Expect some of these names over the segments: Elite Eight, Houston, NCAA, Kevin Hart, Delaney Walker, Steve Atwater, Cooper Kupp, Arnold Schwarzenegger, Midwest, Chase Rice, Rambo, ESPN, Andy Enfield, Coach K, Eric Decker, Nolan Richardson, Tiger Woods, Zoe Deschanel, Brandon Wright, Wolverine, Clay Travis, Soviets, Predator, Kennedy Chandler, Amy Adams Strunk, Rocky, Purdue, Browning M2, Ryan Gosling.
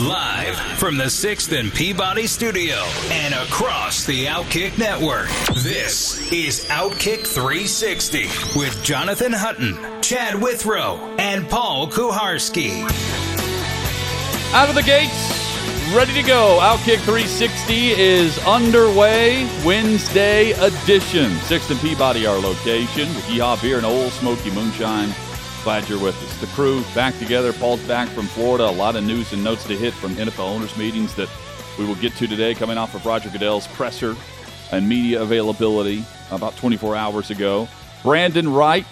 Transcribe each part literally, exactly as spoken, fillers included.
Live from the sixth and Peabody Studio and across the OutKick Network, this is OutKick three sixty with Jonathan Hutton, Chad Withrow, and Paul Kuharski. Out of the gates, ready to go. OutKick three sixty is underway, Wednesday edition. sixth and Peabody, our location, with Yeehaw Beer and Old Smoky Moonshine. Glad you're with us. The crew back together. Paul's back from Florida. A lot of news and notes to hit from N F L owners' meetings that we will get to today, coming off of Roger Goodell's presser and media availability about twenty-four hours ago. Brandon Wright,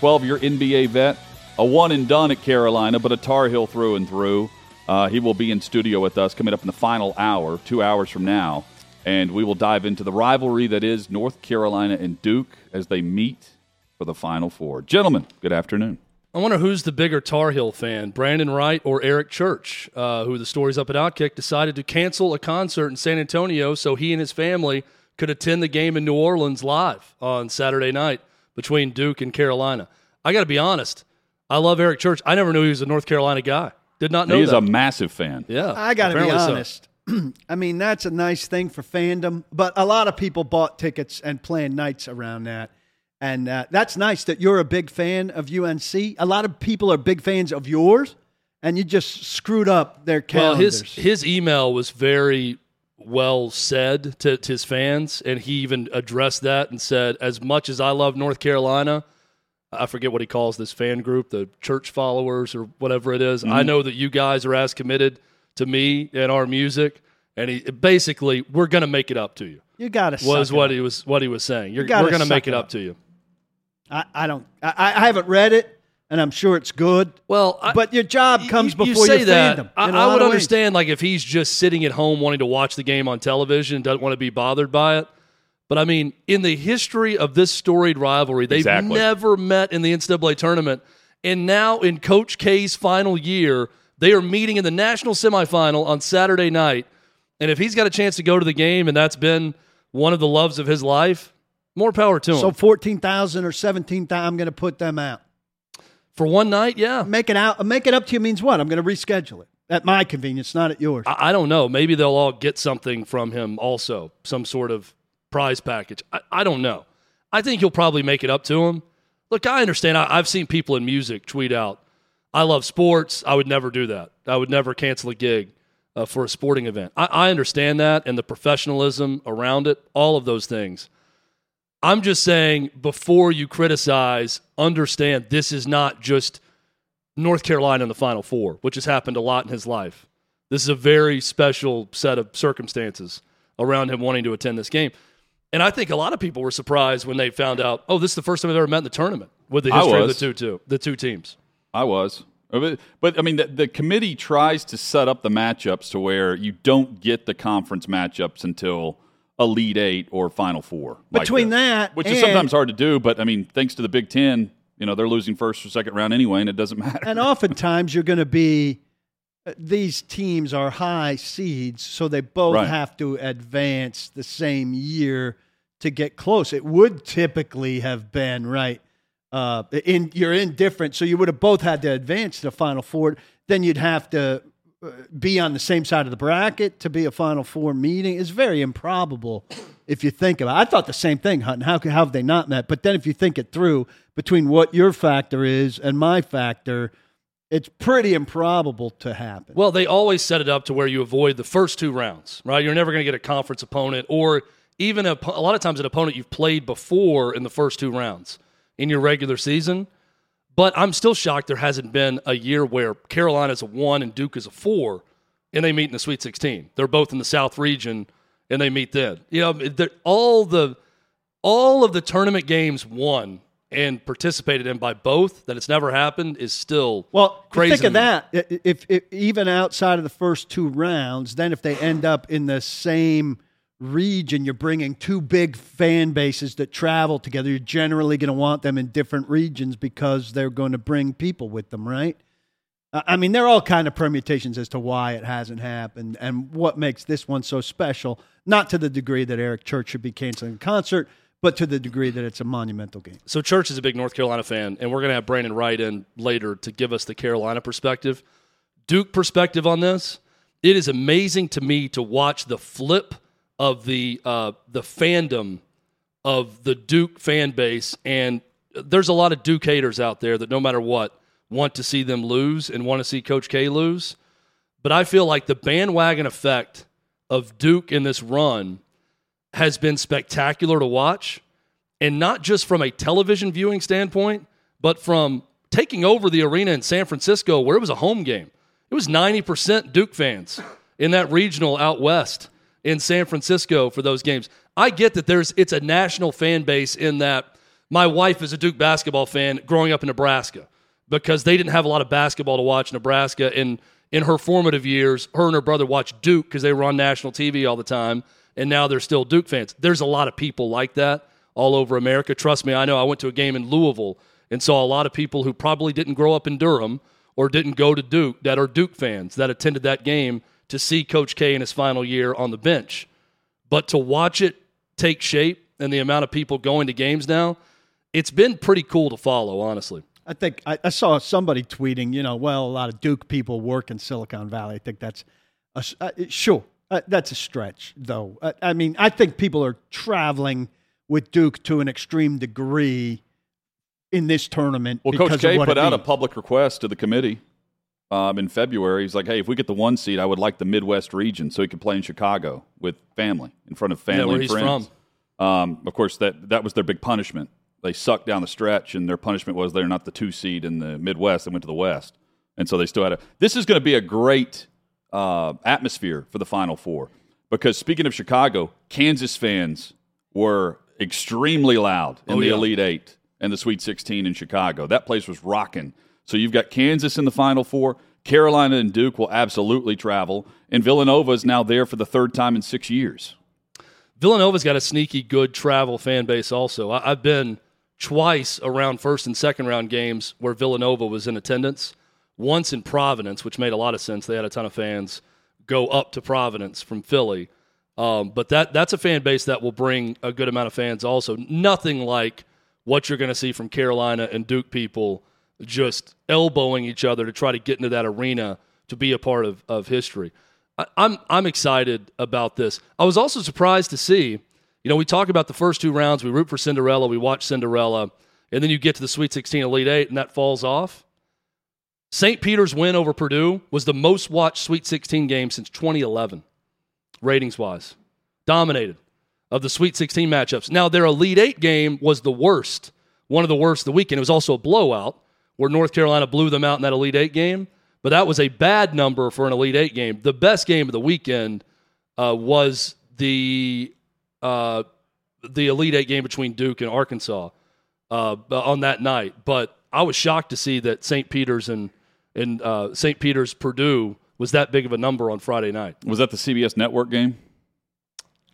twelve-year N B A vet, a one-and-done at Carolina, but a Tar Heel through and through. Uh, he will be in studio with us coming up in the final hour, two hours from now, and we will dive into the rivalry that is North Carolina and Duke as they meet for the Final Four. Gentlemen, good afternoon. I wonder who's the bigger Tar Heel fan, Brandon Wright or Eric Church, uh, who the stories up at OutKick decided to cancel a concert in San Antonio so he and his family could attend the game in New Orleans live on Saturday night between Duke and Carolina. I got to be honest, I love Eric Church. I never knew he was a North Carolina guy. Did not know he is that. A massive fan. Yeah, I got to be honest. So. I mean, that's a nice thing for fandom, but a lot of people bought tickets and planned nights around that. And uh, that's nice that you're a big fan of U N C. A lot of people are big fans of yours, and you just screwed up their calendars. Well, his, his email was very well said to, to his fans, and he even addressed that and said, as much as I love North Carolina, I forget what he calls this fan group, the church followers or whatever it is. Mm-hmm. I know that you guys are as committed to me and our music, and he basically, we're going to make it up to you. You got to was what up. he was what he was saying. You're, you we're going to make it up, up to you. I, I don't. I, I haven't read it, and I'm sure it's good. Well, I, but your job comes you, you before your that. fandom. I, I would understand, like, if he's just sitting at home wanting to watch the game on television, doesn't want to be bothered by it. But I mean, in the history of this storied rivalry, they've exactly. never met in the N C double A tournament, and now in Coach K's final year, they are meeting in the national semifinal on Saturday night. And if he's got a chance to go to the game, and that's been one of the loves of his life, more power to him. So fourteen thousand or seventeen thousand, I'm going to put them out. For one night, yeah. Make it out. Make it up to you means what? I'm going to reschedule it at my convenience, not at yours. I, I don't know. Maybe they'll all get something from him also, some sort of prize package. I, I don't know. I think he'll probably make it up to him. Look, I understand. I, I've seen people in music tweet out, I love sports. I would never do that. I would never cancel a gig uh, for a sporting event. I, I understand that and the professionalism around it, all of those things. I'm just saying, before you criticize, understand this is not just North Carolina in the Final Four, which has happened a lot in his life. This is a very special set of circumstances around him wanting to attend this game. And I think a lot of people were surprised when they found out, oh, this is the first time I've ever met in the tournament with the history of the two, two, the two teams. I was. But, I mean, the, the committee tries to set up the matchups to where you don't get the conference matchups until – Elite Eight or Final Four. Between like that, that which is sometimes hard to do, but I mean, thanks to the Big Ten, you know, they're losing first or second round anyway, and it doesn't matter. And oftentimes you're going to be, these teams are high seeds, so they both right. have to advance the same year to get close. It would typically have been, right, uh, in you're indifferent, so you would have both had to advance to the Final Four. Then you'd have to be on the same side of the bracket to be a Final Four meeting is very improbable if you think about it. I thought the same thing, Hutton. How, how have they not met? But then if you think it through, between what your factor is and my factor, it's pretty improbable to happen. Well, they always set it up to where you avoid the first two rounds, right? You're never going to get a conference opponent or even a, a lot of times an opponent you've played before in the first two rounds in your regular season. But I'm still shocked there hasn't been a year where Carolina's a one and Duke is a four, and they meet in the Sweet sixteen. They're both in the South region, and they meet then. You know, all the all of the tournament games won and participated in by both, that it's never happened, is still well, crazy. Think of that. If, if, if even outside of the first two rounds, then if they end up in the same region, you're bringing two big fan bases that travel together. You're generally going to want them in different regions because they're going to bring people with them, right? I mean, there are all kind of permutations as to why it hasn't happened and what makes this one so special, not to the degree that Eric Church should be canceling the concert, but to the degree that it's a monumental game. So Church is a big North Carolina fan, and we're going to have Brandon Wright in later to give us the Carolina perspective. Duke perspective on this, it is amazing to me to watch the flip of the uh, the fandom of the Duke fan base, and there's a lot of Duke haters out there that no matter what want to see them lose and want to see Coach K lose. But I feel like the bandwagon effect of Duke in this run has been spectacular to watch, and not just from a television viewing standpoint, but from taking over the arena in San Francisco where it was a home game. It was ninety percent Duke fans in that regional out west in San Francisco for those games. I get that there's it's a national fan base in that my wife is a Duke basketball fan growing up in Nebraska because they didn't have a lot of basketball to watch in Nebraska. And in her formative years, her and her brother watched Duke because they were on national T V all the time. And now they're still Duke fans. There's a lot of people like that all over America. Trust me, I know. I went to a game in Louisville and saw a lot of people who probably didn't grow up in Durham or didn't go to Duke that are Duke fans that attended that game to see Coach K in his final year on the bench. But to watch it take shape and the amount of people going to games now, it's been pretty cool to follow, honestly. I think I, I saw somebody tweeting, you know, well, a lot of Duke people work in Silicon Valley. I think that's a, uh, sure. Uh, that's a stretch, though. Uh, I mean, I think people are traveling with Duke to an extreme degree in this tournament. Well, Coach K put out a public request to the committee um, in February. He's like, hey, if we get the one seed, I would like the Midwest region so he could play in Chicago with family, in front of family yeah, where and friends. He's from. Um, of course, that, that was their big punishment. They sucked down the stretch, and their punishment was they're not the two seed in the Midwest. They went to the West. And so they still had a – this is going to be a great – Uh, atmosphere for the Final Four, because speaking of Chicago, Kansas fans were extremely loud in oh, the yeah. Elite Eight and the Sweet sixteen in Chicago. That place was rocking. So you've got Kansas in the Final Four. Carolina and Duke will absolutely travel, and Villanova is now there for the third time in six years. Villanova's got a sneaky good travel fan base also. I- I've been twice around first and second round games where Villanova was in attendance. Once in Providence, which made a lot of sense. They had a ton of fans go up to Providence from Philly. Um, but that that's a fan base that will bring a good amount of fans also. Nothing like what you're going to see from Carolina and Duke people just elbowing each other to try to get into that arena to be a part of, of history. I, I'm I'm excited about this. I was also surprised to see, you know, we talk about the first two rounds. We root for Cinderella. We watch Cinderella. And then you get to the Sweet sixteen, Elite Eight, and that falls off. Saint Peter's win over Purdue was the most-watched Sweet sixteen game since twenty eleven, ratings-wise. Dominated of the Sweet sixteen matchups. Now, their Elite Eight game was the worst, one of the worst of the weekend. It was also a blowout where North Carolina blew them out in that Elite Eight game, but that was a bad number for an Elite Eight game. The best game of the weekend uh, was the uh, the Elite Eight game between Duke and Arkansas uh, on that night. But I was shocked to see that Saint Peter's and And uh, Saint Peter's Purdue was that big of a number on Friday night. Was that the C B S network game?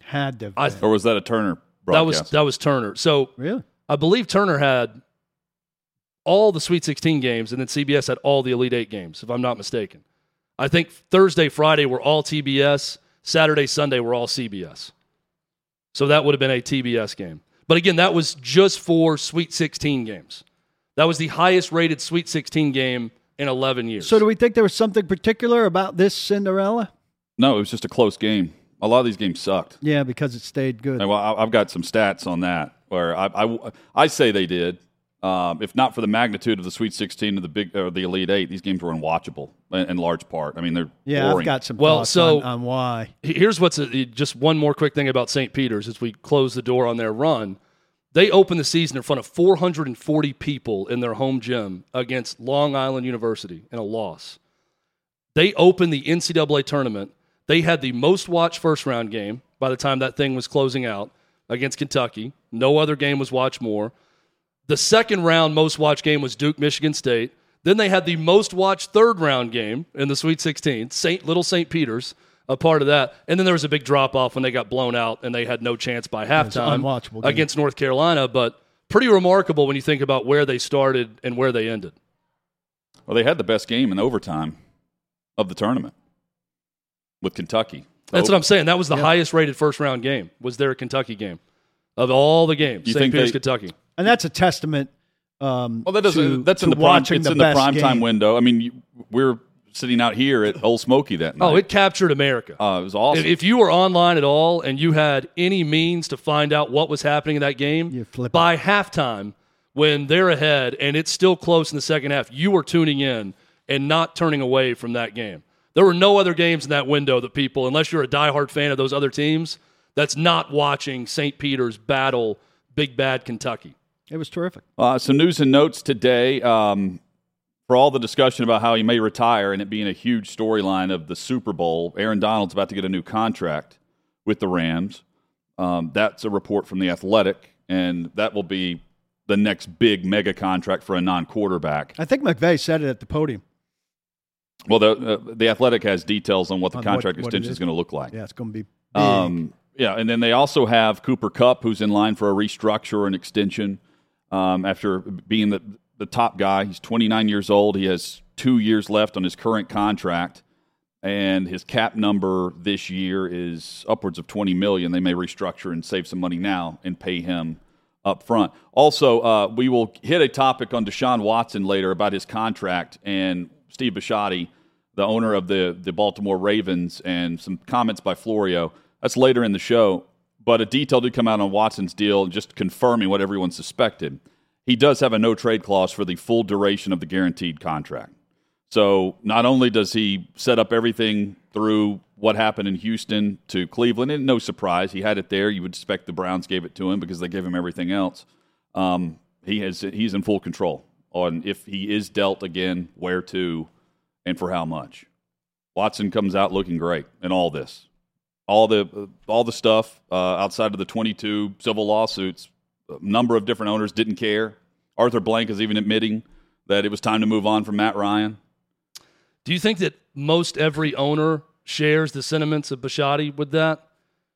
Had to, I, or was that a Turner broadcast? That was that was Turner. So really? I believe Turner had all the Sweet sixteen games, and then C B S had all the Elite Eight games, if I'm not mistaken. I think Thursday, Friday were all T B S. Saturday, Sunday were all C B S. So that would have been a T B S game. But again, that was just for Sweet sixteen games. That was the highest rated Sweet sixteen game in eleven years. So do we think there was something particular about this Cinderella? No, it was just a close game. A lot of these games sucked. Yeah, because it stayed good. And well, I've got some stats on that where I, I, I say they did. Um, if not for the magnitude of the Sweet sixteen or the big or the Elite Eight, these games were unwatchable in, in large part. I mean, they're yeah. Boring. I've got some well, thoughts so on, on why. Here's what's a, just one more quick thing about Saint Peter's as we close the door on their run. They opened the season in front of four hundred forty people in their home gym against Long Island University in a loss. They opened the N C double A tournament. They had the most-watched first-round game by the time that thing was closing out against Kentucky. No other game was watched more. The second round most watched game was Duke, Michigan State. Then they had the most watched third round game in the Sweet sixteen, Saint Little Saint Peter's, a part of that. And then there was a big drop off when they got blown out and they had no chance by halftime against North Carolina. But pretty remarkable when you think about where they started and where they ended. Well, they had the best game in overtime of the tournament with Kentucky. That's what I'm saying. That was the yeah. highest rated first round game, was their Kentucky game of all the games. Saint Peter's, they, Kentucky. And that's a testament. Um, well, that doesn't. To, that's in the prime. It's the in the prime game. time window. I mean, you, we're sitting out here at Old Smoky that night. Oh, it captured America. Uh, it was awesome. If, if you were online at all and you had any means to find out what was happening in that game by halftime, when they're ahead and it's still close in the second half, you were tuning in and not turning away from that game. There were no other games in that window that people, unless you're a diehard fan of those other teams, that's not watching Saint Peter's battle Big Bad Kentucky. It was terrific. Uh, some news and notes today. Um, for all the discussion about how he may retire and it being a huge storyline of the Super Bowl, Aaron Donald's about to get a new contract with the Rams. Um, that's a report from The Athletic, and that will be the next big mega contract for a non-quarterback. I think McVay said it at the podium. Well, the uh, the Athletic has details on what the on contract what, extension what is going to look like. Yeah, it's going to be big. Um, yeah, and then they also have Cooper Kupp, who's in line for a restructure or an extension um, after being the, the top guy. He's twenty-nine years old. He has two years left on his current contract, and his cap number this year is upwards of twenty million dollars. They may restructure and save some money now and pay him up front. Also, uh, we will hit a topic on Deshaun Watson later about his contract and Steve Bisciotti, the owner of the, the Baltimore Ravens, and some comments by Florio. That's later in the show. But a detail did come out on Watson's deal, just confirming what everyone suspected. He does have a no-trade clause for the full duration of the guaranteed contract. So not only does he set up everything through what happened in Houston to Cleveland, and no surprise, he had it there. You would expect the Browns gave it to him because they gave him everything else. Um, he has he's in full control on if he is dealt again, where to, and for how much. Watson comes out looking great in all this. All the all the stuff uh, outside of the twenty-two civil lawsuits, a number of different owners didn't care. Arthur Blank is even admitting that it was time to move on from Matt Ryan. Do you think that most every owner shares the sentiments of Bisciotti with that,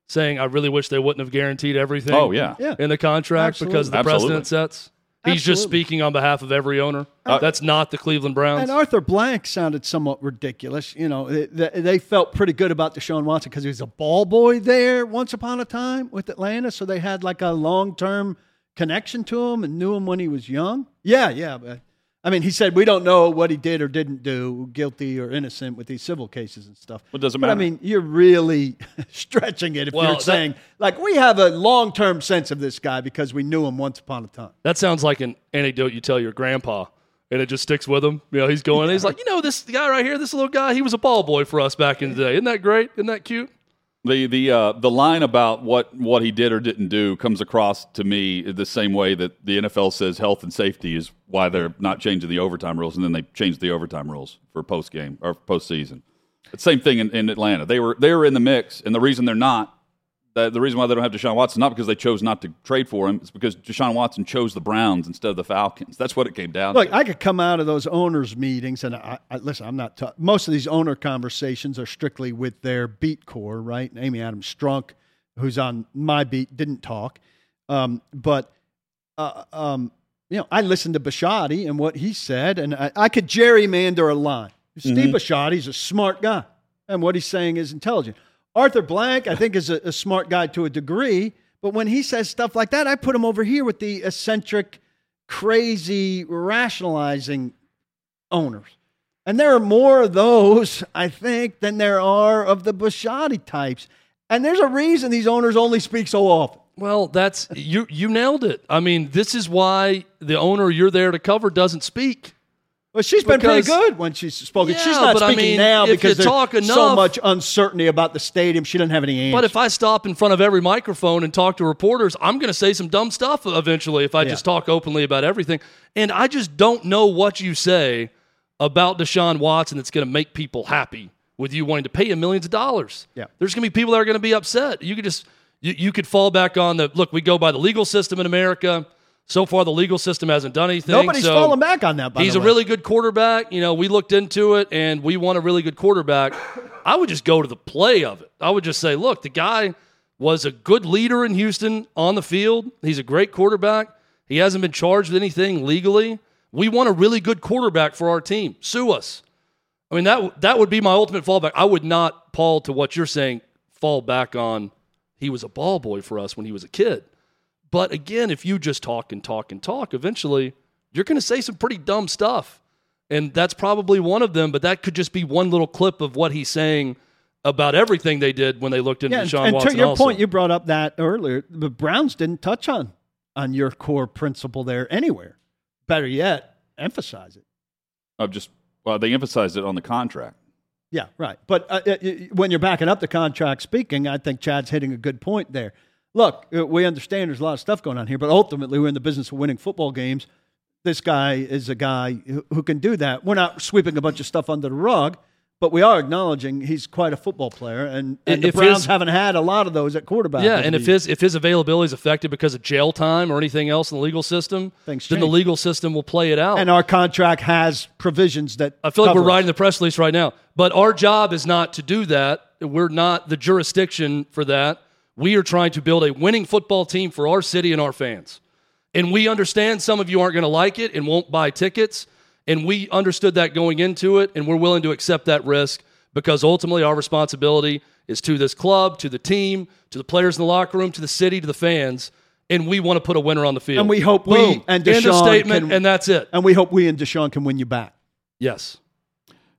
saying, I really wish they wouldn't have guaranteed everything oh, yeah. Yeah. in the contract Absolutely. because of the Absolutely. precedent sets? He's Absolutely. just speaking on behalf of every owner. Uh, That's not the Cleveland Browns. And Arthur Blank sounded somewhat ridiculous. You know, they, they felt pretty good about Deshaun Watson because he was a ball boy there once upon a time with Atlanta, so they had like a long-term connection to him and knew him when he was young. Yeah, yeah. But, I mean, he said, we don't know what he did or didn't do, guilty or innocent, with these civil cases and stuff. Well, it doesn't matter. But, I mean, you're really stretching it if well, you're that- saying – like, we have a long-term sense of this guy because we knew him once upon a time. That sounds like an anecdote you tell your grandpa, and it just sticks with him. You know, he's going, yeah. he's like, you know, this guy right here, this little guy, he was a ball boy for us back in the day. Isn't that great? Isn't that cute? The the uh, the line about what, what he did or didn't do comes across to me the same way that the N F L says health and safety is why they're not changing the overtime rules, and then they changed the overtime rules for post game or postseason. The same thing in, in Atlanta. They were they were in the mix, and the reason they're not. The reason why they don't have Deshaun Watson, not because they chose not to trade for him, it's because Deshaun Watson chose the Browns instead of the Falcons. That's what it came down Look, to. Look, I could come out of those owners' meetings, and I, I, listen, I'm not t- – most of these owner conversations are strictly with their beat core, right? Amy Adams Strunk, who's on my beat, didn't talk. Um, but, uh, um, you know, I listened to Bisciotti and what he said, and I, I could gerrymander a line. Steve mm-hmm. Bisciotti's a smart guy, and what he's saying is intelligent. Arthur Blank, I think, is a, a smart guy to a degree, but when he says stuff like that, I put him over here with the eccentric, crazy, rationalizing owners. And there are more of those, I think, than there are of the Bisciotti types. And there's a reason these owners only speak so often. Well, that's you you nailed it. I mean, this is why the owner you're there to cover doesn't speak. Well, she's been because, pretty good when she's spoken. Yeah, she's not but speaking I mean, now because there's talk enough, so much uncertainty about the stadium. She doesn't have any answers. But if I stop in front of every microphone and talk to reporters, I'm going to say some dumb stuff eventually if I yeah. just talk openly about everything. And I just don't know what you say about Deshaun Watson that's going to make people happy with you wanting to pay him millions of dollars. Yeah. There's going to be people that are going to be upset. You could just you, you could fall back on the, look, we go by the legal system in America. So far, the legal system hasn't done anything. Nobody's so fallen back on that, by He's the way. a really good quarterback. You know, we looked into it, and we want a really good quarterback. I would just go to the play of it. I would just say, look, the guy was a good leader in Houston on the field. He's a great quarterback. He hasn't been charged with anything legally. We want a really good quarterback for our team. Sue us. I mean, that that would be my ultimate fallback. I would not, Paul, to what you're saying, fall back on he was a ball boy for us when he was a kid. But again, if you just talk and talk and talk, eventually you're going to say some pretty dumb stuff. And that's probably one of them, but that could just be one little clip of what he's saying about everything they did when they looked into yeah, Deshaun and Watson. To your also. point, you brought up that earlier, the Browns didn't touch on, on your core principle there anywhere. Better yet, emphasize it. I've just, well, they emphasized it on the contract. Yeah, right. But uh, it, when you're backing up the contract speaking, I think Chad's hitting a good point there. Look, we understand there's a lot of stuff going on here, but ultimately we're in the business of winning football games. This guy is a guy who can do that. We're not sweeping a bunch of stuff under the rug, but we are acknowledging he's quite a football player, and, and the Browns his, haven't had a lot of those at quarterback. Yeah, and if his if his availability is affected because of jail time or anything else in the legal system, then the legal system will play it out. And our contract has provisions that I feel like we're writing the press release right now. But our job is not to do that. We're not the jurisdiction for that. We are trying to build a winning football team for our city and our fans. And we understand some of you aren't going to like it and won't buy tickets, and we understood that going into it, and we're willing to accept that risk because ultimately our responsibility is to this club, to the team, to the players in the locker room, to the city, to the fans, and we want to put a winner on the field. And we hope Boom. we and Deshaun End of statement, can, and that's it. And we hope we and Deshaun can win you back. Yes.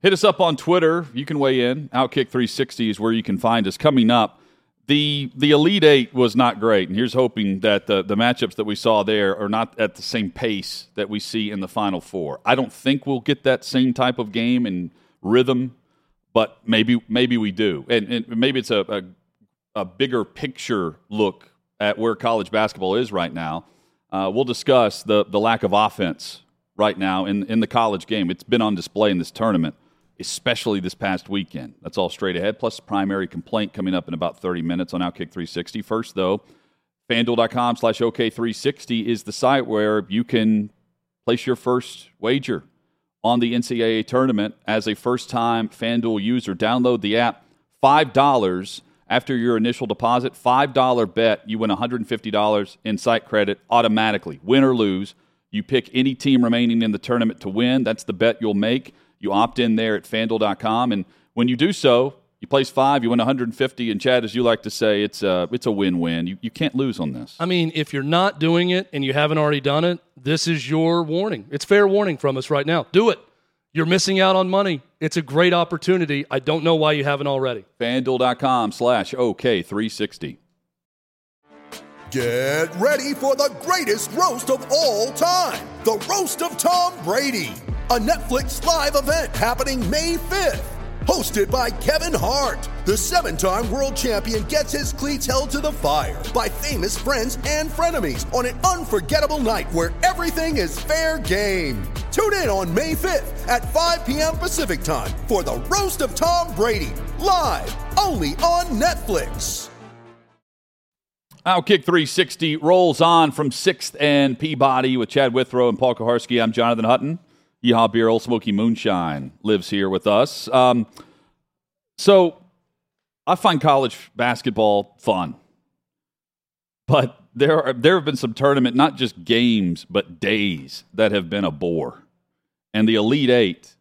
Hit us up on Twitter. You can weigh in. OutKick three sixty is where you can find us. Coming up, The the Elite Eight was not great, and here's hoping that the, the matchups that we saw there are not at the same pace that we see in the Final Four. I don't think we'll get that same type of game and rhythm, but maybe maybe we do. And, and maybe it's a, a, a bigger picture look at where college basketball is right now. Uh, we'll discuss the, the lack of offense right now in, in the college game. It's been on display in this tournament, especially this past weekend. That's all straight ahead, plus the primary complaint coming up in about thirty minutes on OutKick three sixty. First, though, FanDuel.com slash OK360 is the site where you can place your first wager on the N C double A tournament as a first-time FanDuel user. Download the app. five dollars after your initial deposit, five dollars bet, you win one hundred fifty dollars in site credit automatically. Win or lose, you pick any team remaining in the tournament to win. That's the bet you'll make. You opt in there at FanDuel dot com, and when you do so, you place five, you win one hundred fifty, and Chad, as you like to say, it's a, it's a win-win. You you can't lose on this. I mean, if you're not doing it and you haven't already done it, this is your warning. It's fair warning from us right now. Do it. You're missing out on money. It's a great opportunity. I don't know why you haven't already. FanDuel dot com slash OK360. Get ready for the greatest roast of all time, the Roast of Tom Brady, a Netflix live event happening May fifth, hosted by Kevin Hart. The seven-time world champion gets his cleats held to the fire by famous friends and frenemies on an unforgettable night where everything is fair game. Tune in on May fifth at five p.m. Pacific time for The Roast of Tom Brady, live only on Netflix. OutKick three sixty rolls on from sixth and Peabody with Chad Withrow and Paul Kuharski. I'm Jonathan Hutton. Yeehaw Beer, Old Smoky Moonshine lives here with us. Um, so I find college basketball fun. But there are, there have been some tournament, not just games, but days that have been a bore. And the Elite Eight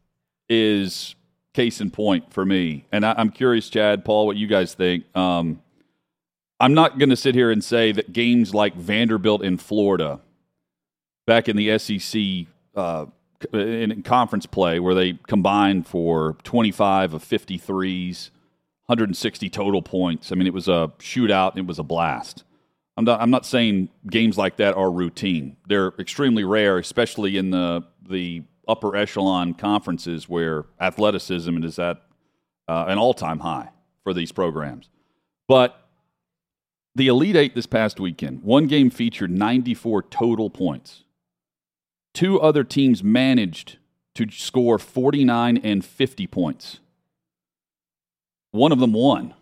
is case in point for me. And I, I'm curious, Chad, Paul, what you guys think. Um, I'm not going to sit here and say that games like Vanderbilt in Florida back in the S E C uh in conference play where they combined for twenty-five of fifty-threes, one hundred sixty total points. I mean, it was a shootout. It was a blast. I'm not, I'm not saying games like that are routine. They're extremely rare, especially in the, the upper echelon conferences where athleticism is at uh, an all-time high for these programs. But the Elite Eight this past weekend, one game featured ninety-four total points. Two other teams managed to score forty-nine and fifty points. One of them won.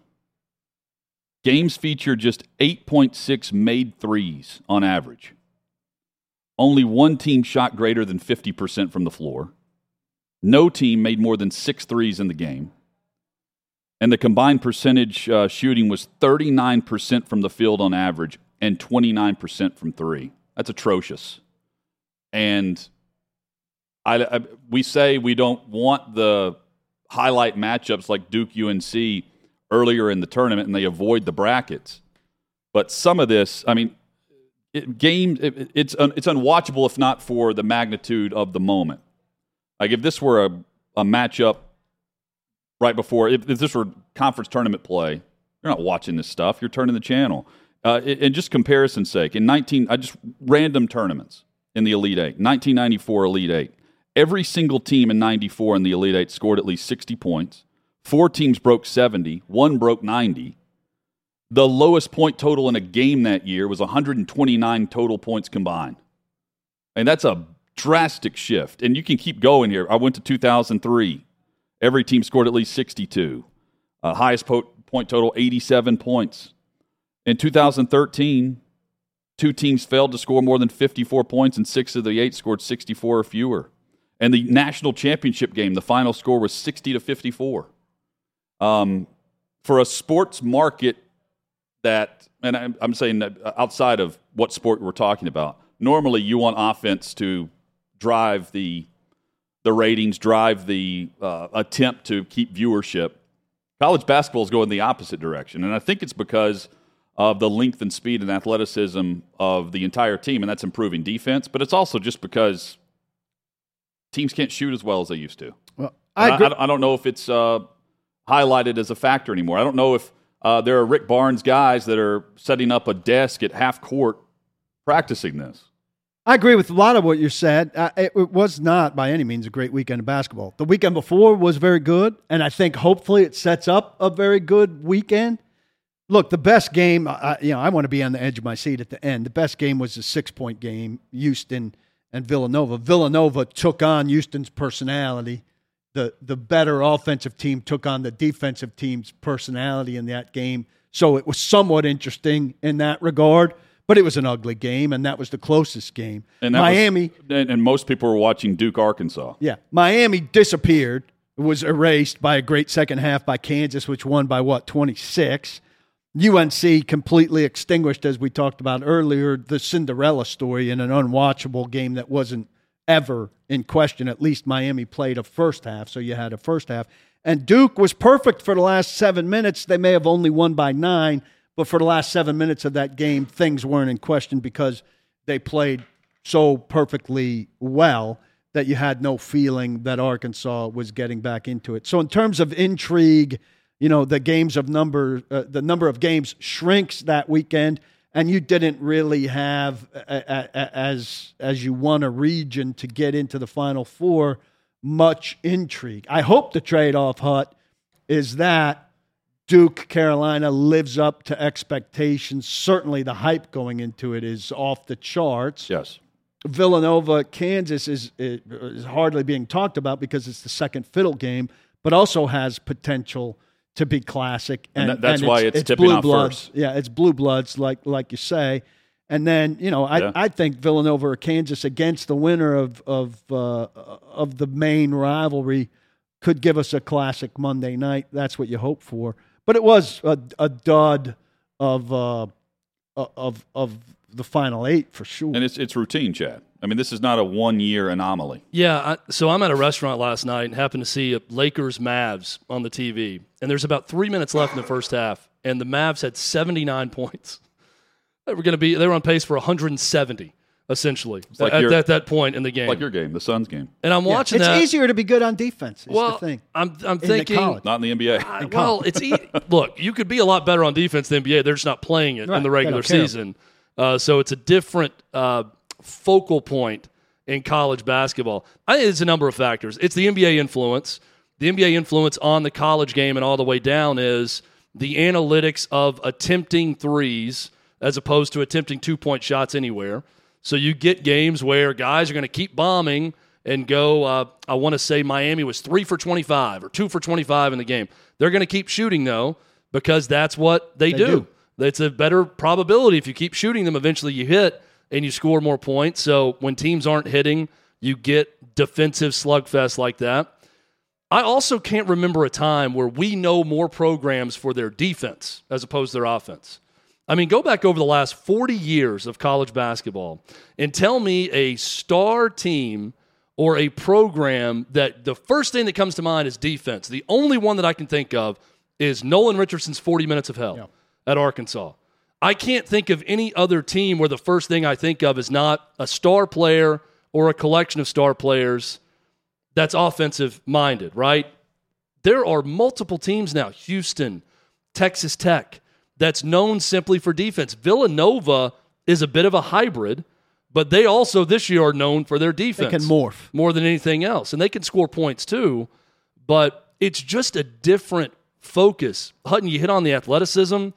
Games feature just eight point six made threes on average. Only one team shot greater than fifty percent from the floor. No team made more than six threes in the game. And the combined percentage uh, shooting was thirty-nine percent from the field on average and twenty-nine percent from three. That's atrocious. And I, I, we say we don't want the highlight matchups like Duke U N C earlier in the tournament, and they avoid the brackets. But some of this, I mean, it, game, it, it's, un, it's unwatchable if not for the magnitude of the moment. Like if this were a, a matchup right before, if, if this were conference tournament play, you're not watching this stuff. You're turning the channel. Uh, it, and just comparison's sake, in nineteen, I just random tournaments in the Elite Eight, nineteen ninety-four Elite Eight. Every single team in ninety-four in the Elite Eight scored at least sixty points. Four teams broke seventy. One broke ninety. The lowest point total in a game that year was one hundred twenty-nine total points combined. And that's a drastic shift. And you can keep going here. I went to two thousand three. Every team scored at least sixty-two. Uh, highest po- point total, eighty-seven points. In two thousand thirteen, two teams failed to score more than fifty-four points, and six of the eight scored sixty-four or fewer. And the national championship game, the final score was sixty to fifty-four. Um, for a sports market that, and I'm, I'm saying that outside of what sport we're talking about, normally you want offense to drive the the ratings, drive the uh, attempt to keep viewership. College basketball is going the opposite direction, and I think it's because of the length and speed and athleticism of the entire team, and that's improving defense, but it's also just because teams can't shoot as well as they used to. Well, I, agree. I, I don't know if it's uh, highlighted as a factor anymore. I don't know if uh, there are Rick Barnes guys that are setting up a desk at half court practicing this. I agree with a lot of what you said. Uh, it, it was not by any means a great weekend of basketball. The weekend before was very good, and I think hopefully it sets up a very good weekend. Look, the best game, I, you know, I want to be on the edge of my seat at the end. The best game was a six-point game, Houston and Villanova. Villanova took on Houston's personality. The the better offensive team took on the defensive team's personality in that game. So it was somewhat interesting in that regard, but it was an ugly game, and that was the closest game. And Miami was, and, and most people were watching Duke, Arkansas. Yeah. Miami disappeared. It was erased by a great second half by Kansas, which won by, what, twenty-six? U N C completely extinguished, as we talked about earlier, the Cinderella story in an unwatchable game that wasn't ever in question. At least Miami played a first half, so you had a first half. And Duke was perfect for the last seven minutes. They may have only won by nine, but for the last seven minutes of that game, things weren't in question because they played so perfectly well that you had no feeling that Arkansas was getting back into it. So in terms of intrigue, you know, the games of number, uh, the number of games shrinks that weekend, and you didn't really have a, a, a, as as you won a region to get into the Final Four much intrigue. I hope the trade-off, Hut, is that Duke Carolina lives up to expectations. Certainly, the hype going into it is off the charts. Yes, Villanova Kansas is is hardly being talked about because it's the second fiddle game, but also has potential to be classic, and, and that's and why it's, it's, it's tipping off first. Yeah, it's blue bloods, like like you say, and then you know I yeah. I think Villanova or Kansas against the winner of of uh, of the main rivalry could give us a classic Monday night. That's what you hope for. But it was a, a dud of uh, of of the Final Eight for sure. And it's it's routine, Chad. I mean, this is not a one-year anomaly. Yeah, I, so I'm at a restaurant last night and happened to see Lakers-Mavs on the T V, and there's about three minutes left in the first half, and the Mavs had seventy-nine points. They were going to be they were on pace for one hundred seventy, essentially, like at, your, at that point in the game. Like your game, the Suns game. And I'm watching yeah, it's that. It's easier to be good on defense, is well, the thing. I'm, I'm in thinking. The not in the N B A. I, in well, it's e- look, you could be a lot better on defense than the N B A. They're just not playing it right, in the regular season. Uh, so it's a different uh, – focal point in college basketball. I think it's a number of factors. It's the N B A influence. The N B A influence on the college game and all the way down is the analytics of attempting threes as opposed to attempting two-point shots anywhere. So you get games where guys are going to keep bombing and go, uh, I want to say Miami was three for twenty-five or two for twenty-five in the game. They're going to keep shooting, though, because that's what they, they do. do. It's a better probability if you keep shooting them, eventually you hit. and you score more points. So when teams aren't hitting, you get defensive slugfests like that. I also can't remember a time where we know more programs for their defense as opposed to their offense. I mean, go back over the last forty years of college basketball and tell me a star team or a program that the first thing that comes to mind is defense. The only one that I can think of is Nolan Richardson's forty minutes of hell yeah. at Arkansas. I can't think of any other team where the first thing I think of is not a star player or a collection of star players that's offensive-minded, right? There are multiple teams now, Houston, Texas Tech, that's known simply for defense. Villanova is a bit of a hybrid, but they also this year are known for their defense. They can morph. More than anything else, and they can score points too, but it's just a different focus. Hutton, you hit on the athleticism.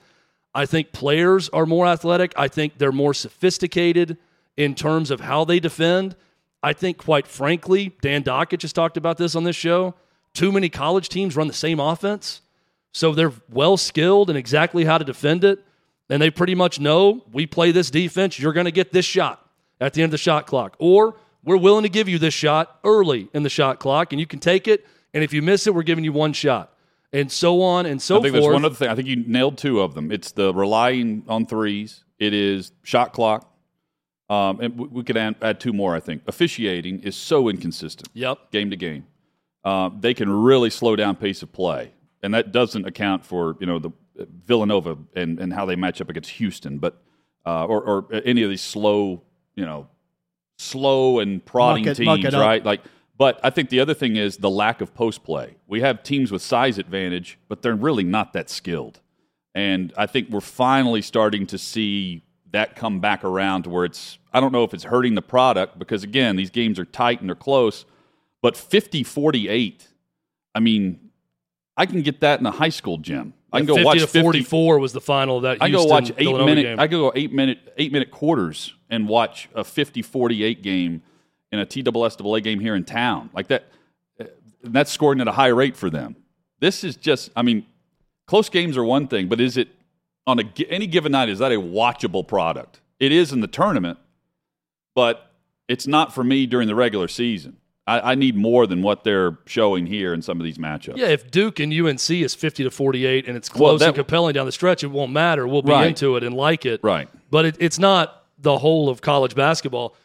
I think players are more athletic. I think they're more sophisticated in terms of how they defend. I think, quite frankly, Dan Dockett just talked about this on this show. Too many college teams run the same offense, so they're well-skilled in exactly how to defend it, and they pretty much know, we play this defense, you're going to get this shot at the end of the shot clock, or we're willing to give you this shot early in the shot clock, and you can take it, and if you miss it, we're giving you one shot, and so on and so forth. I think forth. There's one other thing. I think you nailed two of them. It's the relying on threes. It is shot clock. Um, and we could add, add two more, I think. Officiating is so inconsistent, yep. game to game. Uh, they can really slow down pace of play, and that doesn't account for you know the uh, Villanova and, and how they match up against Houston, but uh, or, or any of these slow, you know, slow and prodding it, teams, right? Like, but I think the other thing is the lack of post play. We have teams with size advantage, but they're really not that skilled, and I think we're finally starting to see that come back around to where it's, I don't know if it's hurting the product because, again, these games are tight and they're close, but fifty forty-eight, I mean, I can get that in a high school gym. I can go watch fifty to forty-four was the final of that Houston, I go watch eight minute, I go eight minute, eight minute quarters and watch a fifty forty-eight game in a T S S A A game here in town. Like that, that's scoring at a high rate for them. This is just, I mean, close games are one thing, but is it, on a, any given night, is that a watchable product? It is in the tournament, but it's not for me during the regular season. I, I need more than what they're showing here in some of these matchups. Yeah, if Duke and U N C is fifty to forty-eight and it's close well, that, and compelling down the stretch, it won't matter. We'll be right. into it and like it. Right. But it, it's not the whole of college basketball.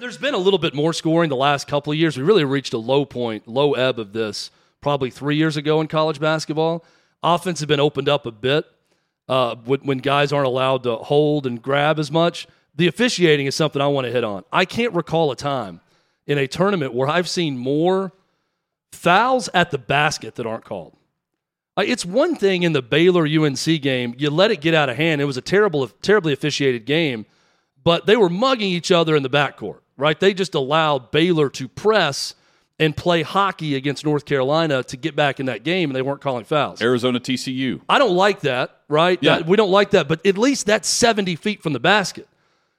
There's been a little bit more scoring the last couple of years. We really reached a low point, low ebb of this probably three years ago in college basketball. Offense has been opened up a bit. Uh, when guys aren't allowed to hold and grab as much. The officiating is something I want to hit on. I can't recall a time in a tournament where I've seen more fouls at the basket that aren't called. Like, it's one thing in the Baylor U N C game, you let it get out of hand. It was a terrible, terribly officiated game, but they were mugging each other in the backcourt, right? They just allowed Baylor to press and play hockey against North Carolina to get back in that game, and they weren't calling fouls. Arizona T C U. I don't like that, right? Yeah. That, we don't like that, but at least that's seventy feet from the basket.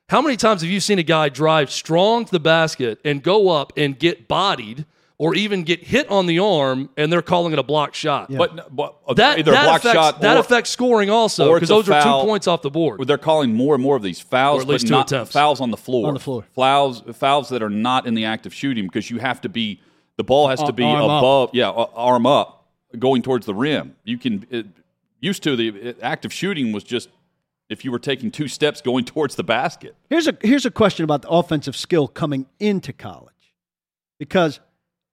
How many times have you seen a guy drive strong to the basket and go up and get bodied or even get hit on the arm, and they're calling it a blocked shot? Yeah. But, but that, either that, block affects, shot or, that affects scoring also because those foul, are two points off the board. They're calling more and more of these fouls, but not attempts. fouls on the floor. On the floor. Fouls, fouls that are not in the act of shooting because you have to be The ball has to be arm above, up. yeah, arm up, going towards the rim. You can it, used to the act of shooting was just if you were taking two steps going towards the basket. Here's a here's a question about the offensive skill coming into college, because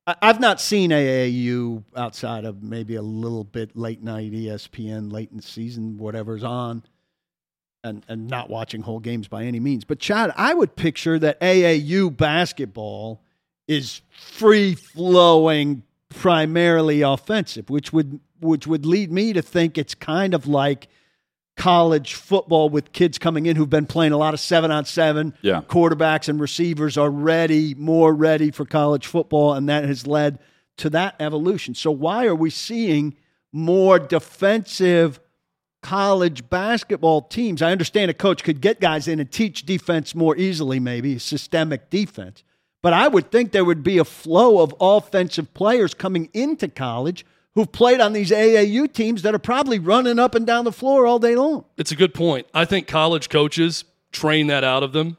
I, I've not seen A A U outside of maybe a little bit late night E S P N, late in the season, whatever's on, and and not watching whole games by any means. But Chad, I would picture that A A U basketball is free-flowing, primarily offensive, which would which would lead me to think it's kind of like college football with kids coming in who've been playing a lot of seven-on-seven. Yeah. Quarterbacks and receivers are ready, more ready for college football, and that has led to that evolution. So why are we seeing more defensive college basketball teams? I understand a coach could get guys in and teach defense more easily, maybe, systemic defense. But I would think there would be a flow of offensive players coming into college who've played on these A A U teams that are probably running up and down the floor all day long. It's a good point. I think college coaches train that out of them.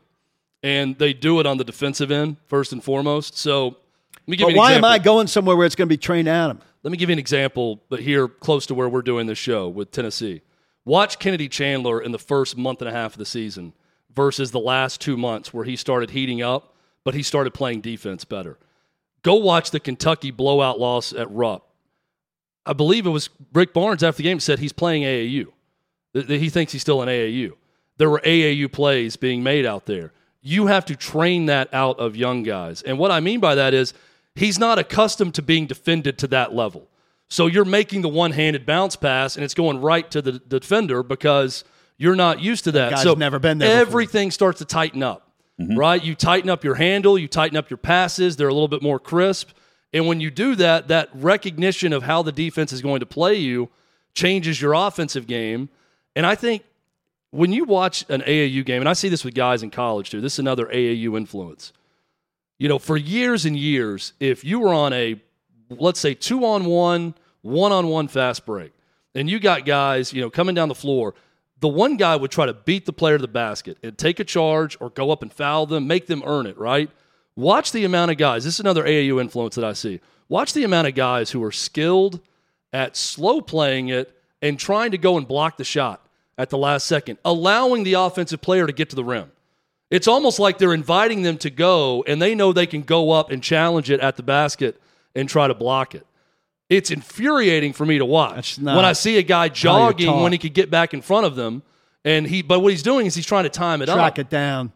and they do it on the defensive end first and foremost. So let me give but you an why example. Why am I going somewhere where it's going to be trained Adam? Let me give you an example, but here close to where we're doing this show with Tennessee. Watch Kennedy Chandler in the first month and a half of the season versus the last two months where he started heating up, but he started playing defense better. Go watch the Kentucky blowout loss at Rupp. I believe it was Rick Barnes after the game said he's playing A A U. He thinks he's still in A A U. There were A A U plays being made out there. You have to train that out of young guys. And what I mean by that is he's not accustomed to being defended to that level. So you're making the one-handed bounce pass, and it's going right to the defender because you're not used to that. That guy's so never been there everything before. Starts to tighten up, mm-hmm. right? You tighten up your handle. You tighten up your passes. They're a little bit more crisp. And when you do that, that recognition of how the defense is going to play you changes your offensive game. And I think when you watch an A A U game, and I see this with guys in college too, this is another A A U influence. You know, for years and years, if you were on a, let's say, two-on-one, one-on-one fast break, and you got guys, you know, coming down the floor, the one guy would try to beat the player to the basket and take a charge or go up and foul them, make them earn it, right? Watch the amount of guys. This is another A A U influence that I see. Watch the amount of guys who are skilled at slow playing it and trying to go and block the shot at the last second, allowing the offensive player to get to the rim. It's almost like they're inviting them to go, and they know they can go up and challenge it at the basket and try to block it. It's infuriating for me to watch when I see a guy jogging when he could get back in front of them, and he. But what he's doing is he's trying to time it up. Track it down.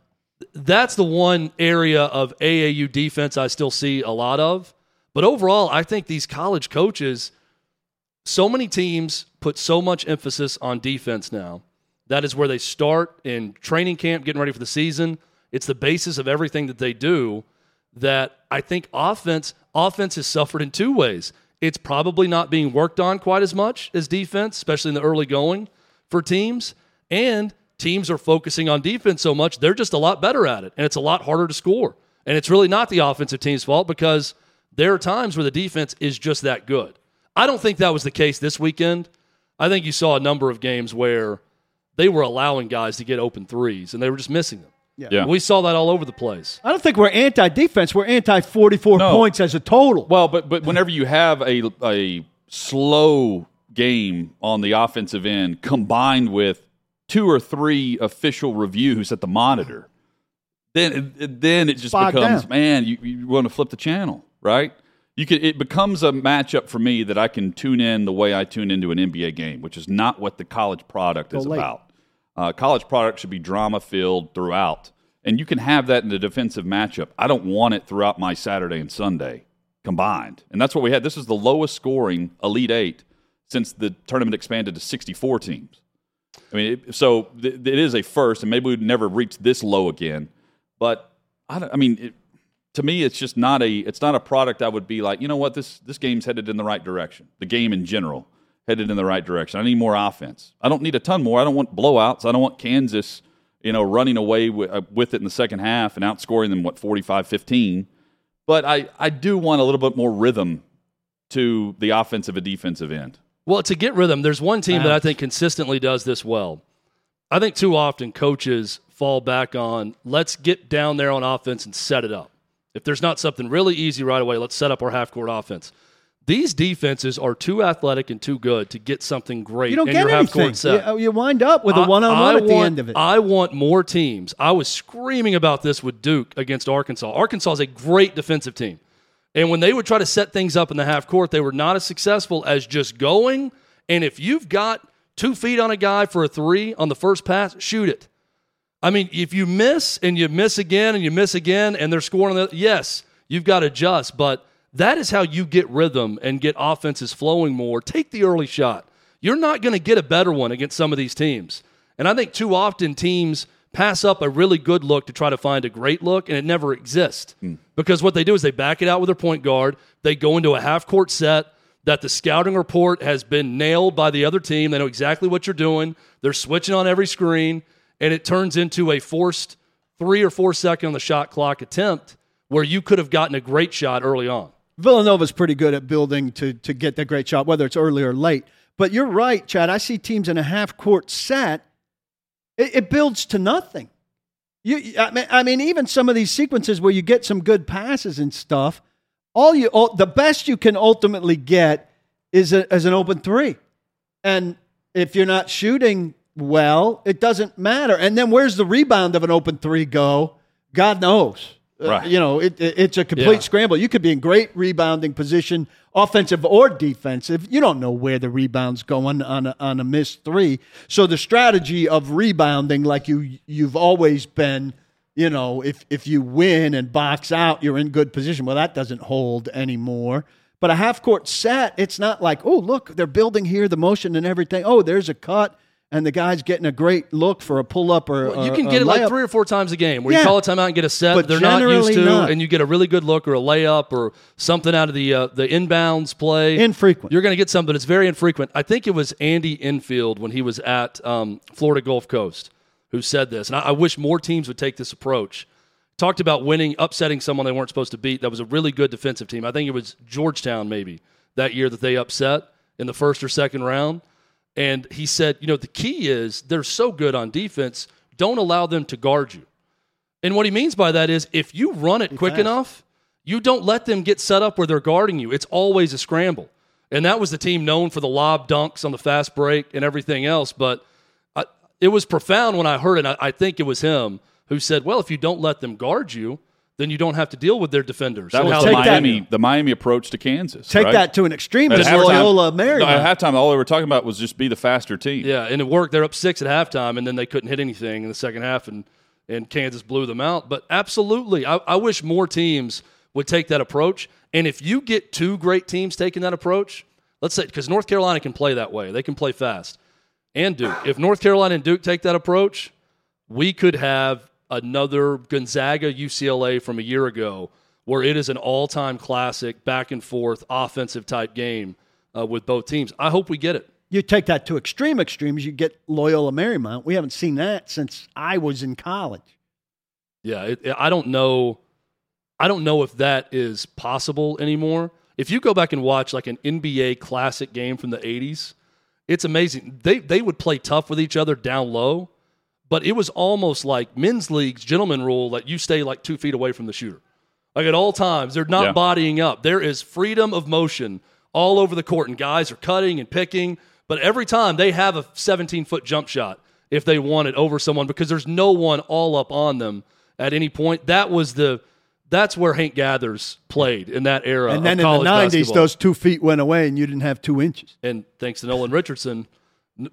That's the one area of A A U defense I still see a lot of. But overall, I think these college coaches, so many teams put so much emphasis on defense now. That is where they start in training camp, getting ready for the season. It's the basis of everything that they do that I think offense offense has suffered in two ways. It's probably not being worked on quite as much as defense, especially in the early going for teams. And teams are focusing on defense so much, they're just a lot better at it, and it's a lot harder to score. And it's really not the offensive team's fault because there are times where the defense is just that good. I don't think that was the case this weekend. I think you saw a number of games where they were allowing guys to get open threes, and they were just missing them. Yeah. Yeah. We saw that all over the place. I don't think we're anti-defense. We're anti-forty-four no. points as a total. Well, but but whenever you have a a slow game on the offensive end combined with two or three official reviews at the monitor, then it, then it just Bogged becomes, down. man, you, you want to flip the channel, right? You can, it becomes a matchup for me that I can tune in the way I tune into an N B A game, which is not what the college product is about. Uh, college product should be drama-filled throughout, and you can have that in the defensive matchup. I don't want it throughout my Saturday and Sunday combined, and that's what we had. This is the lowest scoring Elite Eight since the tournament expanded to sixty-four teams. I mean, it, so th- it is a first, and maybe we'd never reach this low again, but I, don't, I mean – to me, it's just not a it's not a product I would be like, you know what, this this game's headed in the right direction. The game in general headed in the right direction. I need more offense. I don't need a ton more. I don't want blowouts. I don't want Kansas, you know, running away with, uh, with it in the second half and outscoring them, what, forty-five fifteen. But I, I do want a little bit more rhythm to the offensive and defensive end. Well, to get rhythm, there's one team that I think consistently does this well. I think too often coaches fall back on, let's get down there on offense and set it up. If there's not something really easy right away, let's set up our half-court offense. These defenses are too athletic and too good to get something great you don't in get your half-court set. You, you wind up with I, a one-on-one I at want, the end of it. I want more teams. I was screaming about this with Duke against Arkansas. Arkansas is a great defensive team. And when they would try to set things up in the half-court, they were not as successful as just going. And if you've got two feet on a guy for a three on the first pass, shoot it. I mean, if you miss and you miss again and you miss again and they're scoring, on the, yes, you've got to adjust. But that is how you get rhythm and get offenses flowing more. Take the early shot. You're not going to get a better one against some of these teams. And I think too often teams pass up a really good look to try to find a great look, and it never exists. Mm. Because what they do is they back it out with their point guard. They go into a half-court set that the scouting report has been nailed by the other team. They know exactly what you're doing. They're switching on every screen. And it turns into a forced three or four second on the shot clock attempt where you could have gotten a great shot early on. Villanova's pretty good at building to to get that great shot, whether it's early or late. But you're right, Chad. I see teams in a half-court set. It, it builds to nothing. You, I mean, I mean, even some of these sequences where you get some good passes and stuff, all you, all, the best you can ultimately get is a, is an open three. And if you're not shooting well, it doesn't matter. And then where's the rebound of an open three go? God knows. Right. Uh, you know, it, it, it's a complete yeah. scramble. You could be in great rebounding position, offensive or defensive. You don't know where the rebound's going on a, on a missed three. So the strategy of rebounding, like you, you've always been, you know, if, if you win and box out, you're in good position. Well, that doesn't hold anymore. But a half-court set, it's not like, oh, look, they're building here, the motion and everything. Oh, there's a cut. And the guy's getting a great look for a pull-up or well, you can get it like three or four times a game where yeah. you call a timeout and get a set but they're not used to, not. and you get a really good look or a layup or something out of the uh, the inbounds play. Infrequent. You're going to get something, but it's very infrequent. I think it was Andy Enfield when he was at um, Florida Gulf Coast who said this, and I, I wish more teams would take this approach. Talked about winning, upsetting someone they weren't supposed to beat. That was a really good defensive team. I think it was Georgetown maybe that year that they upset in the first or second round. And he said, you know, the key is they're so good on defense, don't allow them to guard you. And what he means by that is if you run it quick enough, you don't let them get set up where they're guarding you. It's always a scramble. And that was the team known for the lob dunks on the fast break and everything else. But I, it was profound when I heard it. I, I think it was him who said, well, if you don't let them guard you, then you don't have to deal with their defenders. That was how Miami, that, the Miami approach to Kansas. Take right? that to an extreme. At halftime, no, at halftime, all they were talking about was just be the faster team. Yeah, and it worked. They're up six at halftime, and then they couldn't hit anything in the second half, and, and Kansas blew them out. But absolutely, I, I wish more teams would take that approach. And if you get two great teams taking that approach, let's say, because North Carolina can play that way. They can play fast. And Duke. If North Carolina and Duke take that approach, we could have another Gonzaga U C L A from a year ago where it is an all-time classic back-and-forth offensive-type game uh, with both teams. I hope we get it. You take that to extreme extremes, you get Loyola Marymount. We haven't seen that since I was in college. Yeah, it, it, I don't know. I don't know if that is possible anymore. If you go back and watch like an N B A classic game from the eighties, it's amazing. They they would play tough with each other down low. But it was almost like men's league's gentleman rule that you stay like two feet away from the shooter. Like at all times, they're not yeah. bodying up. There is freedom of motion all over the court, and guys are cutting and picking. But every time they have a seventeen-foot jump shot if they want it over someone because there's no one all up on them at any point. That was the that's where Hank Gathers played in that era. And then of college in the nineties, basketball. Those two feet went away, and you didn't have two inches. And thanks to Nolan Richardson,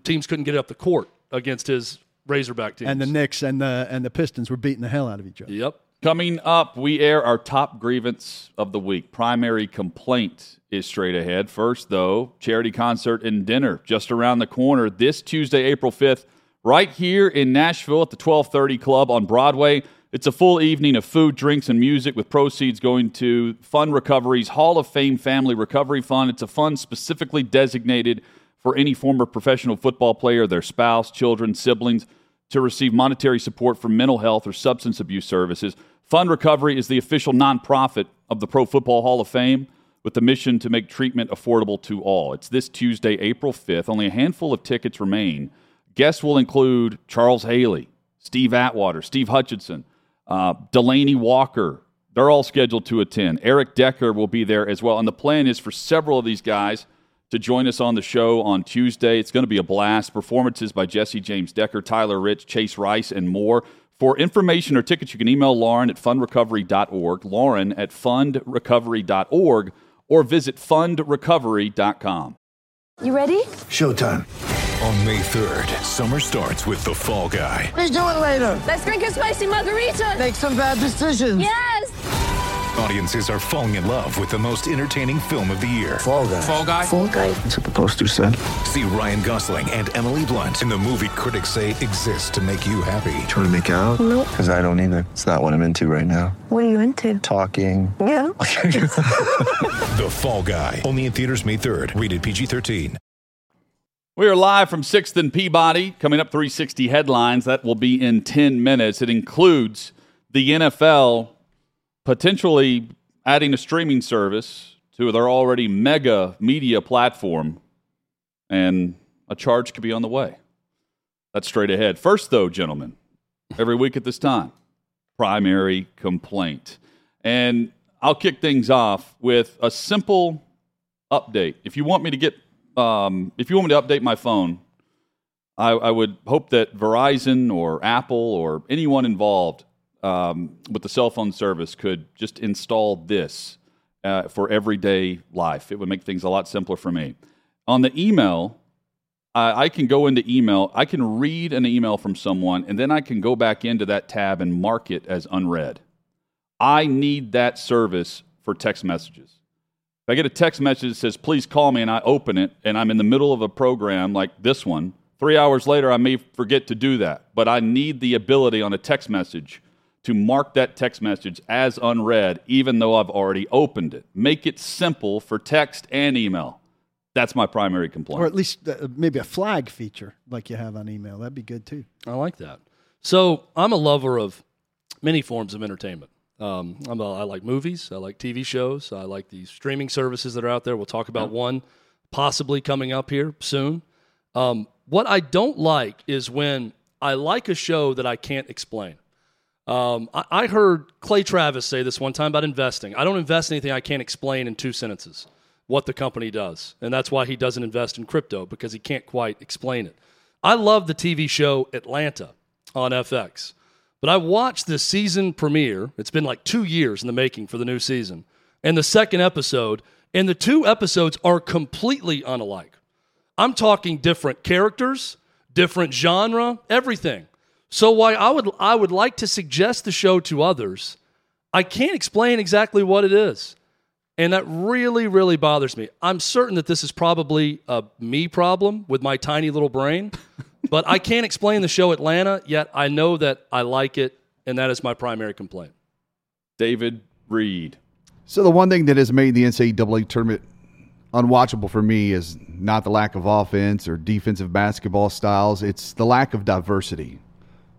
teams couldn't get it up the court against his Razorback teams. And the Knicks and the and the Pistons were beating the hell out of each other. Yep. Coming up, we air our top grievance of the week. Primary complaint is straight ahead. First, though, charity concert and dinner just around the corner this Tuesday, April fifth, right here in Nashville at the twelve thirty Club on Broadway. It's a full evening of food, drinks, and music with proceeds going to Fund Recovery's Hall of Fame Family Recovery Fund. It's a fund specifically designated for any former professional football player, their spouse, children, siblings, to receive monetary support for mental health or substance abuse services. Fund Recovery is the official nonprofit of the Pro Football Hall of Fame with the mission to make treatment affordable to all. It's this Tuesday, April fifth. Only a handful of tickets remain. Guests will include Charles Haley, Steve Atwater, Steve Hutchinson, uh, Delaney Walker. They're all scheduled to attend. Eric Decker will be there as well. And the plan is for several of these guys to join us on the show on Tuesday. It's going to be a blast. Performances by Jesse James Decker, Tyler Rich, Chase Rice, and more. For information or tickets, you can email Lauren at fund recovery dot org, Lauren at fund recovery dot org, or visit fund recovery dot com. You ready? Showtime. On May third, summer starts with The Fall Guy. Let's do it later. Let's drink a spicy margarita. Make some bad decisions. Yes! Audiences are falling in love with the most entertaining film of the year. Fall Guy. Fall Guy. Fall Guy. That's what the poster said. See Ryan Gosling and Emily Blunt in the movie critics say exists to make you happy. Trying to make it out? Nope. Because I don't either. It's not what I'm into right now. What are you into? Talking. Yeah. The Fall Guy. Only in theaters May third. Rated P G thirteen. We are live from sixth and Peabody. Coming up, three sixty headlines. That will be in ten minutes. It includes the N F L potentially adding a streaming service to their already mega media platform, and a charge could be on the way. That's straight ahead. First, though, gentlemen, every week at this time. Primary complaint. And I'll kick things off with a simple update. If you want me to get, um, if you want me to update my phone, I, I would hope that Verizon or Apple or anyone involved um, with the cell phone service could just install this uh, for everyday life. It would make things a lot simpler for me. On the email, I, I can go into email. I can read an email from someone, and then I can go back into that tab and mark it as unread. I need that service for text messages. If I get a text message that says, please call me, and I open it, and I'm in the middle of a program like this one, three hours later, I may forget to do that. But I need the ability on a text message to mark that text message as unread, even though I've already opened it. Make it simple for text and email. That's my primary complaint. Or at least uh, maybe a flag feature like you have on email. That'd be good, too. I like that. So I'm a lover of many forms of entertainment. Um, I'm a, I like movies, I like T V shows, I like the streaming services that are out there. We'll talk about one possibly coming up here soon. Um, what I don't like is when I like a show that I can't explain. Um, I, I heard Clay Travis say this one time about investing. I don't invest in anything I can't explain in two sentences, what the company does. And that's why he doesn't invest in crypto, because he can't quite explain it. I love the T V show Atlanta on F X. But I watched the season premiere. It's been like two years in the making for the new season. And the second episode, and the two episodes are completely unalike. I'm talking different characters, different genre, everything. So why I would I would like to suggest the show to others, I can't explain exactly what it is. And that really, really bothers me. I'm certain that this is probably a me problem with my tiny little brain. But I can't explain the show Atlanta, yet I know that I like it, and that is my primary complaint. David Reed. So the one thing that has made the N C double A tournament unwatchable for me is not the lack of offense or defensive basketball styles. It's the lack of diversity.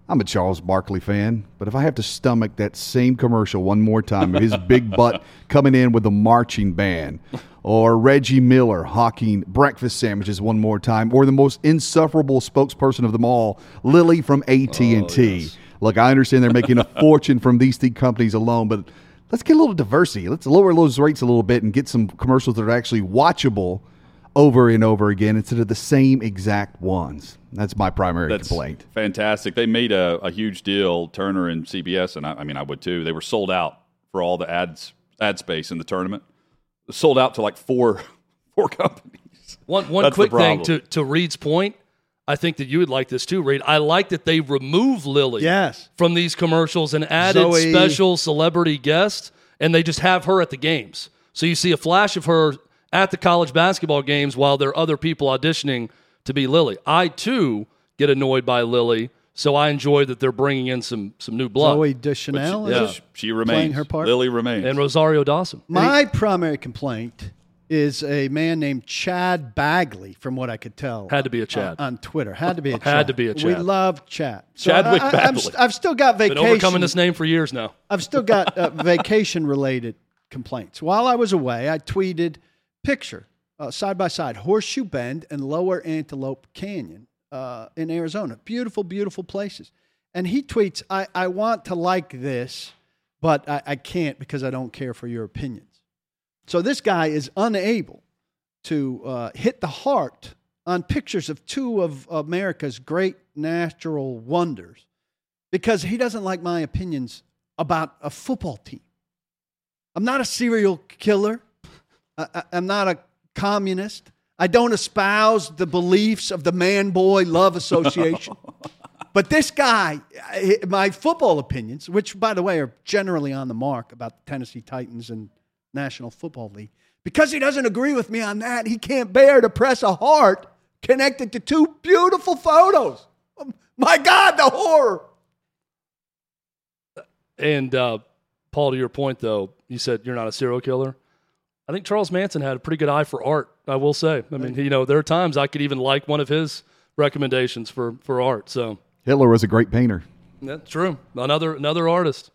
I'm a Charles Barkley fan, but if I have to stomach that same commercial one more time of his big butt coming in with a marching band, or Reggie Miller hawking breakfast sandwiches one more time, or the most insufferable spokesperson of them all, Lily from A T and T. Oh, yes. Look, I understand they're making a fortune from these three companies alone, but let's get a little diversity. Let's lower those rates a little bit and get some commercials that are actually watchable over and over again instead of the same exact ones. That's my primary That's complaint. Fantastic. They made a, a huge deal, Turner and C B S, and I, I mean, I would too. They were sold out for all the ads ad space in the tournament. Sold out to like four four companies. One one That's quick thing to, to Reed's point. I think that you would like this too, Reed. I like that they remove Lily yes. from these commercials and added Zoe. Special celebrity guests, and they just have her at the games. So you see a flash of her at the college basketball games while there are other people auditioning to be Lily. I, too, get annoyed by Lily, so I enjoy that they're bringing in some some new blood. Zoe Deschanel she, yeah. is she remains. Playing her part. Lily remains. And Rosario Dawson. My he, primary complaint is a man named Chad Bagley, from what I could tell. Had to be a Chad. On, on Twitter. Had to be a Chad. Had to be a Chad. We love Chad. So Chadwick I, I, Bagley. St- I've still got vacation. Been overcoming this name for years now. I've still got uh, vacation-related complaints. While I was away, I tweeted... Picture, uh, side by side, Horseshoe Bend and Lower Antelope Canyon uh, in Arizona. Beautiful, beautiful places. And he tweets, I, I want to like this, but I, I can't because I don't care for your opinions. So this guy is unable to uh, hit the heart on pictures of two of America's great natural wonders because he doesn't like my opinions about a football team. I'm not a serial killer. I, I'm not a communist. I don't espouse the beliefs of the Man-Boy Love Association. But this guy, my football opinions, which, by the way, are generally on the mark about the Tennessee Titans and National Football League, because he doesn't agree with me on that, he can't bear to press a heart connected to two beautiful photos. My God, the horror. And, uh, Paul, to your point, though, you said you're not a serial killer. I think Charles Manson had a pretty good eye for art, I will say. I mean, you know, there are times I could even like one of his recommendations for, for art. So Hitler was a great painter. That's true. Another another artist.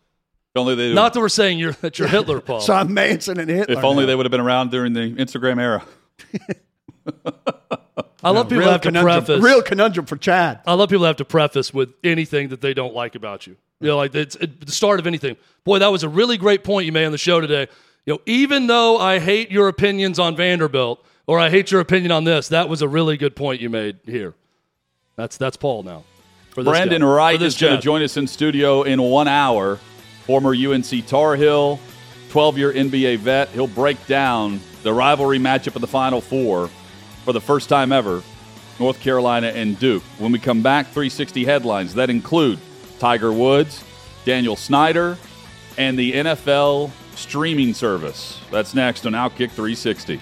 Only they Not that we're saying you're that you're Hitler, Paul. So I'm Manson and Hitler. If only now. They would have been around during the Instagram era. I love people have to preface. Real conundrum for Chad. I love people that have to preface with anything that they don't like about you. You know, like it's it, the start of anything. Boy, that was a really great point you made on the show today. You know, even though I hate your opinions on Vanderbilt or I hate your opinion on this, that was a really good point you made here. That's that's Paul now. For this Brandon guy. Wright this is going to join us in studio in one hour. Former U N C Tar Heel, twelve-year N B A vet. He'll break down the rivalry matchup of the Final Four for the first time ever, North Carolina and Duke. When we come back, three sixty headlines that include Tiger Woods, Daniel Snyder, and the N F L streaming service. That's next on OutKick three sixty.